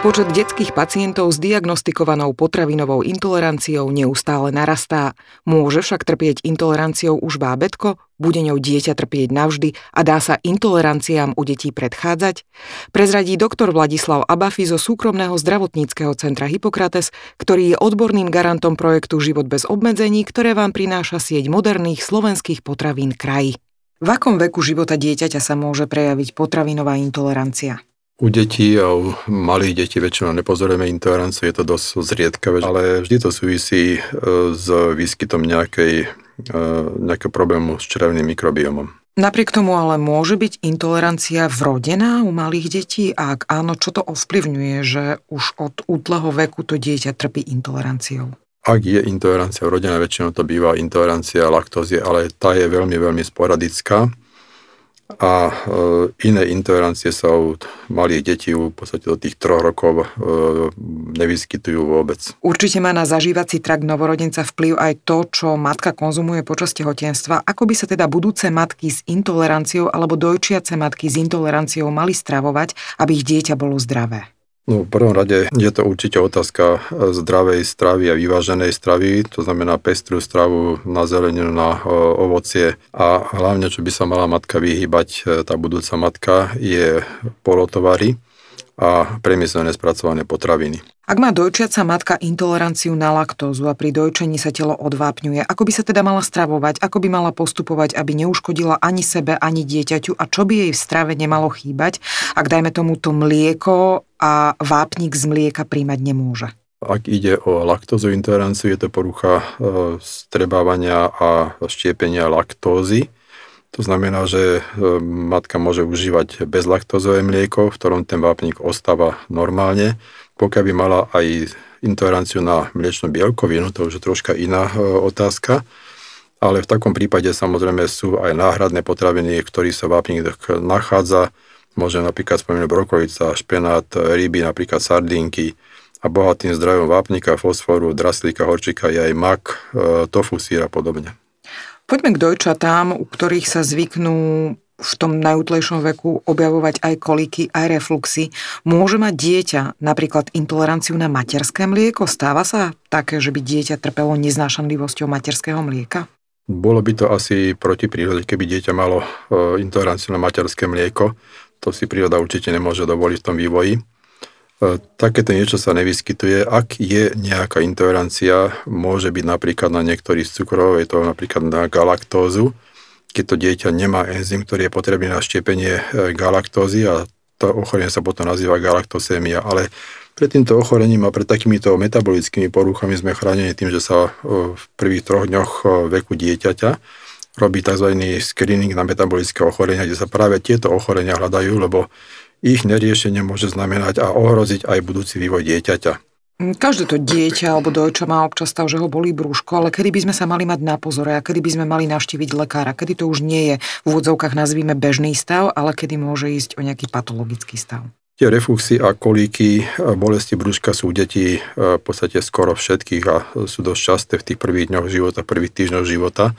Počet detských pacientov s diagnostikovanou potravinovou intoleranciou neustále narastá. Môže však trpieť intoleranciou už bábätko, bude ňou dieťa trpieť navždy a dá sa intoleranciám u detí predchádzať? Prezradí doktor Vladislav Abafi zo súkromného zdravotníckeho centra Hippokrates, ktorý je odborným garantom projektu Život bez obmedzení, ktoré vám prináša sieť moderných slovenských potravín kraj. V akom veku života dieťaťa sa môže prejaviť potravinová intolerancia? U detí a u malých detí väčšinou nepozorujeme intoleranciu, je to dosť zriedkavé, ale vždy to súvisí s výskytom nejakého problému s črevným mikrobiomom. Napriek tomu ale môže byť intolerancia vrodená u malých detí? A ak áno, čo to ovplyvňuje, že už od útleho veku to dieťa trpí intoleranciou? Ak je intolerancia vrodená, väčšinou to býva intolerancia laktózy, ale tá je veľmi, veľmi sporadická. A iné intolerancie sa u malých detí v podstate do tých 3 rokov nevyskytujú vôbec. Určite má na zažívací trakt novorodenca vplyv aj to, čo matka konzumuje počas tehotenstva. Ako by sa teda budúce matky s intoleranciou alebo dojčiace matky s intoleranciou mali stravovať, aby ich dieťa bolo zdravé? No, v prvom rade je to určite otázka zdravej stravy a vyváženej stravy, to znamená pestrú stravu na zeleninu, na ovocie a hlavne, čo by sa mala matka vyhýbať, tá budúca matka, je polotovary a priemyselne spracované potraviny. Ak má dojčiaca matka intoleranciu na laktózu a pri dojčení sa telo odvápňuje, ako by sa teda mala stravovať, ako by mala postupovať, aby neuškodila ani sebe, ani dieťaťu a čo by jej v strave nemalo chýbať, ak dajme tomu to mlieko a vápnik z mlieka príjmať nemôže? Ak ide o laktózu intoleranciu, je to porucha strebávania a štiepenia laktózy. To znamená, že matka môže užívať bezlaktózové mlieko, v ktorom ten vápnik ostáva normálne. Pokiaľ by mala aj intoleranciu na mliečnú bielkovinu, to už je troška iná otázka, ale v takom prípade samozrejme sú aj náhradné potraviny, ktorých sa vápnik nachádza. Môžem napríklad spomenúť brokolica, špenát, ryby, napríklad sardinky. A bohatým zdrojom vápnika, fosforu, draslíka, horčika je aj mak, tofu, sír a podobne. Poďme k dojčatám, u ktorých sa zvyknú v tom najútlejšom veku objavovať aj kolíky, aj refluxy. Môže mať dieťa napríklad intoleranciu na materské mlieko? Stáva sa také, že by dieťa trpelo neznášanlivosťou materského mlieka? Bolo by to asi proti prírode, keby dieťa malo intoleranciu na materské mlieko. To si príroda určite nemôže dovoliť v tom vývoji. Takéto niečo sa nevyskytuje. Ak je nejaká intolerancia, môže byť napríklad na niektorých z cukrov, je to napríklad na galaktózu, keď to dieťa nemá enzym, ktorý je potrebný na štiepenie galaktózy a to ochorenie sa potom nazýva galaktosémia. Ale pred týmto ochorením a pred takýmito metabolickými poruchami sme chránení tým, že sa v prvých 3 dňoch veku dieťaťa robí tzv. Screening na metabolické ochorenia, kde sa práve tieto ochorenia hľadajú, lebo ich neriešenie môže znamenať a ohroziť aj budúci vývoj dieťaťa. Každé to dieťa alebo dojča má občas stav, že ho bolí brúško, ale kedy by sme sa mali mať na pozore a kedy by sme mali navštíviť lekára? Kedy to už nie je v úvodzovkách nazvíme bežný stav, ale kedy môže ísť o nejaký patologický stav? Tie refluxy a kolíky, bolesti brúška sú u detí v podstate skoro všetkých a sú dosť časté v tých prvých dňoch života, prvých týždňoch života.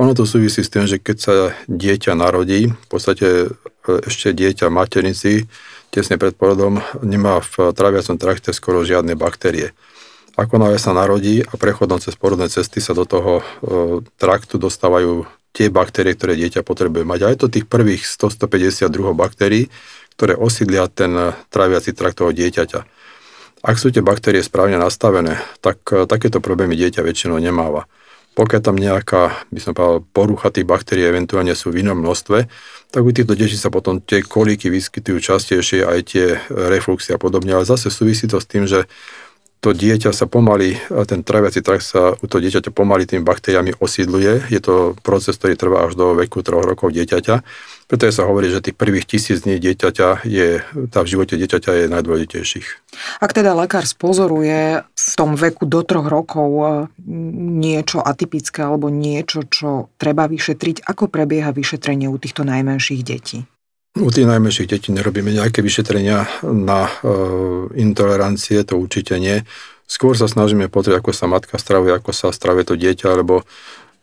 Ono to súvisí s tým, že keď sa dieťa narodí, v podstate ešte dieťa v maternici, tesne pred porodom, nemá v tráviacom trakte skoro žiadne baktérie. Akonáhle sa narodí a prechodom cez porodné cesty sa do toho traktu dostávajú tie baktérie, ktoré dieťa potrebuje mať. A je to tých prvých 100-150 druhov baktérií, ktoré osídlia ten tráviaci trakt toho dieťaťa. Ak sú tie baktérie správne nastavené, tak takéto problémy dieťa väčšinou nemáva. Pokiaľ tam nejaká, by som povedal, porucha tých baktérií eventuálne sú v inom množstve, tak u týchto detí sa potom tie kolíky vyskytujú častejšie, aj tie refluxy a podobne. Ale zase súvisí to s tým, že to dieťa sa pomaly, ten tráviaci trakt sa u toho dieťaťa pomaly tými baktériami osídluje. Je to proces, ktorý trvá až do veku 3 rokov dieťaťa. Preto sa hovorí, že tých prvých 1000 dní dieťaťa tá v živote dieťaťa je najdôležitejších. Ak teda lekár spozoruje v tom veku do 3 rokov niečo atypické alebo niečo, čo treba vyšetriť, ako prebieha vyšetrenie u týchto najmenších detí? U tých najmenších detí nerobíme nejaké vyšetrenia na intolerancie, to určite nie. Skôr sa snažíme pozrieť, ako sa matka stravuje, ako sa stravuje to dieťa, lebo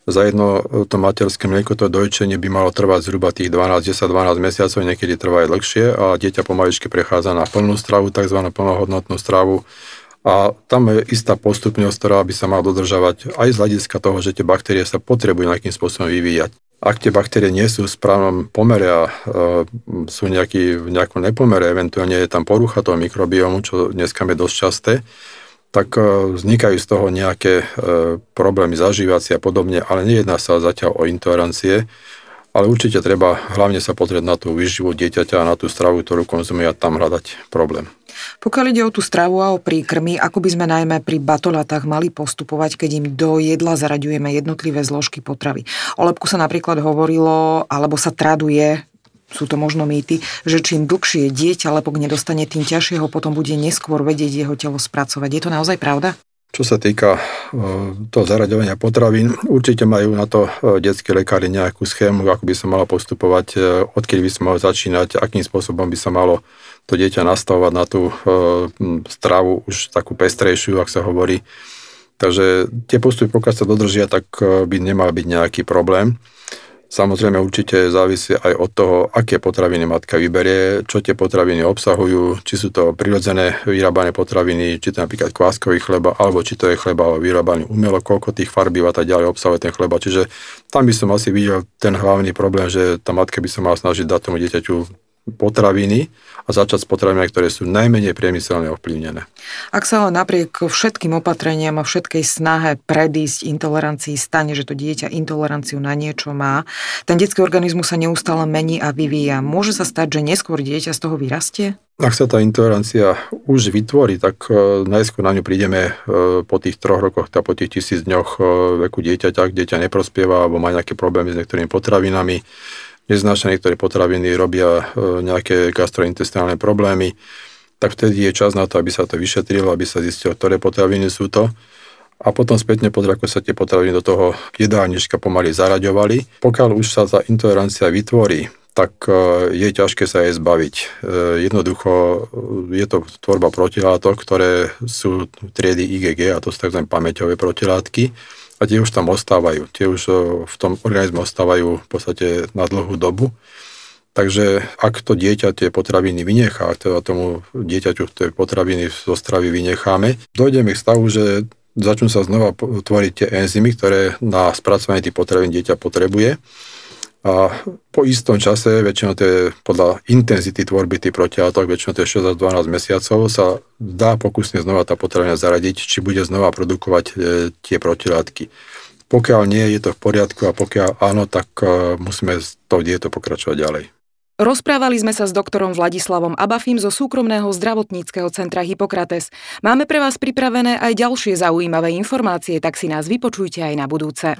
Za jedno to materské mlieko, to dojčenie by malo trvať zhruba tých 10-12 mesiacov, niekedy trvá aj dlhšie a dieťa pomaličky prechádza na plnú stravu, tzv. Plnohodnotnú stravu. A tam je istá postupnosť, ktorá by sa mala dodržavať aj z hľadiska toho, že tie baktérie sa potrebujú nejakým spôsobom vyvíjať. Ak tie baktérie nie sú v správnom pomere a sú v nejakom nepomere, eventuálne je tam porucha toho mikrobiomu, čo dneska je dosť časté, tak vznikajú z toho nejaké problémy zažívacie a podobne, ale nejedná sa zatiaľ o intolerancie, ale určite treba hlavne sa pozrieť na tú výživu dieťaťa a na tú stravu, ktorú konzumuje, a tam hľadať problém. Pokiaľ ide o tú stravu a o príkrmy, ako by sme najmä pri batolatách mali postupovať, keď im do jedla zaraďujeme jednotlivé zložky potravy? O lebku sa napríklad hovorilo, alebo sa traduje, sú to možno mýty, že čím dlhšie dieťa lepok nedostane, tým ťažšie ho potom bude neskôr vedieť jeho telo spracovať. Je to naozaj pravda? Čo sa týka toho zaraďovania potravín, určite majú na to detské lekári nejakú schému, ako by sa malo postupovať, odkedy by sa malo začínať, akým spôsobom by sa malo to dieťa nastavovať na tú stravu, už takú pestrejšiu, ak sa hovorí. Takže tie postupy, pokiaľ sa dodržia, tak by nemal byť nejaký problém. Samozrejme, určite závisí aj od toho, aké potraviny matka vyberie, čo tie potraviny obsahujú, či sú to prirodzené vyrábané potraviny, či to napríklad kváskový chleba, alebo či to je chleba vyrábaný umelo, koľko tých farbív a tak ďalej obsahuje ten chleba. Čiže tam by som asi videl ten hlavný problém, že tá matka by sa mala snažiť dať tomu dieťaťu potraviny a začať s potravinami, ktoré sú najmenej priemyselne ovplyvnené. Ak sa ale napriek všetkým opatreniam a všetkej snahe predísť intolerancii stane, že to dieťa intoleranciu na niečo má, ten detský organizmus sa neustále mení a vyvíja. Môže sa stať, že neskôr dieťa z toho vyrastie? Ak sa tá intolerancia už vytvorí, tak najskôr na ňu prídeme po tých 3 rokoch, tak po tých 1000 dňoch veku dieťaťa, kde dieťa neprospieva alebo má nejaké problémy s niektorými potravinami. Neznačne niektoré potraviny robia nejaké gastrointestinálne problémy, tak vtedy je čas na to, aby sa to vyšetrilo, aby sa zistilo, ktoré potraviny sú to. A potom spätne pozrieť, ako sa tie potraviny do toho jedálnička pomaly zaraďovali. Pokiaľ už sa tá intolerancia vytvorí, tak je ťažké sa jej zbaviť. Jednoducho je to tvorba protilátok, ktoré sú triedy IgG, a to sú tzv. Pamäťové protilátky. A tie už tam ostávajú, tie už v tom organizme ostávajú v podstate na dlhú dobu. Takže ak to dieťa tie potraviny vynechá, ak teda tomu dieťaťu tie potraviny zo stravy vynecháme, dojdeme k stavu, že začnú sa znova tvoriť tie enzymy, ktoré na spracovanie tých potravín dieťa potrebuje. A po istom čase, väčšinou to je podľa intenzity tvorby tých protilátok, väčšinou to je 6 až 12 mesiacov, sa dá pokusne znova tá potravina zaradiť, či bude znova produkovať tie protilátky. Pokiaľ nie, je to v poriadku, a pokiaľ áno, tak musíme s tou dietou pokračovať ďalej. Rozprávali sme sa s doktorom Vladislavom Abafim zo súkromného zdravotníckeho centra Hippokrates. Máme pre vás pripravené aj ďalšie zaujímavé informácie, tak si nás vypočujte aj na budúce.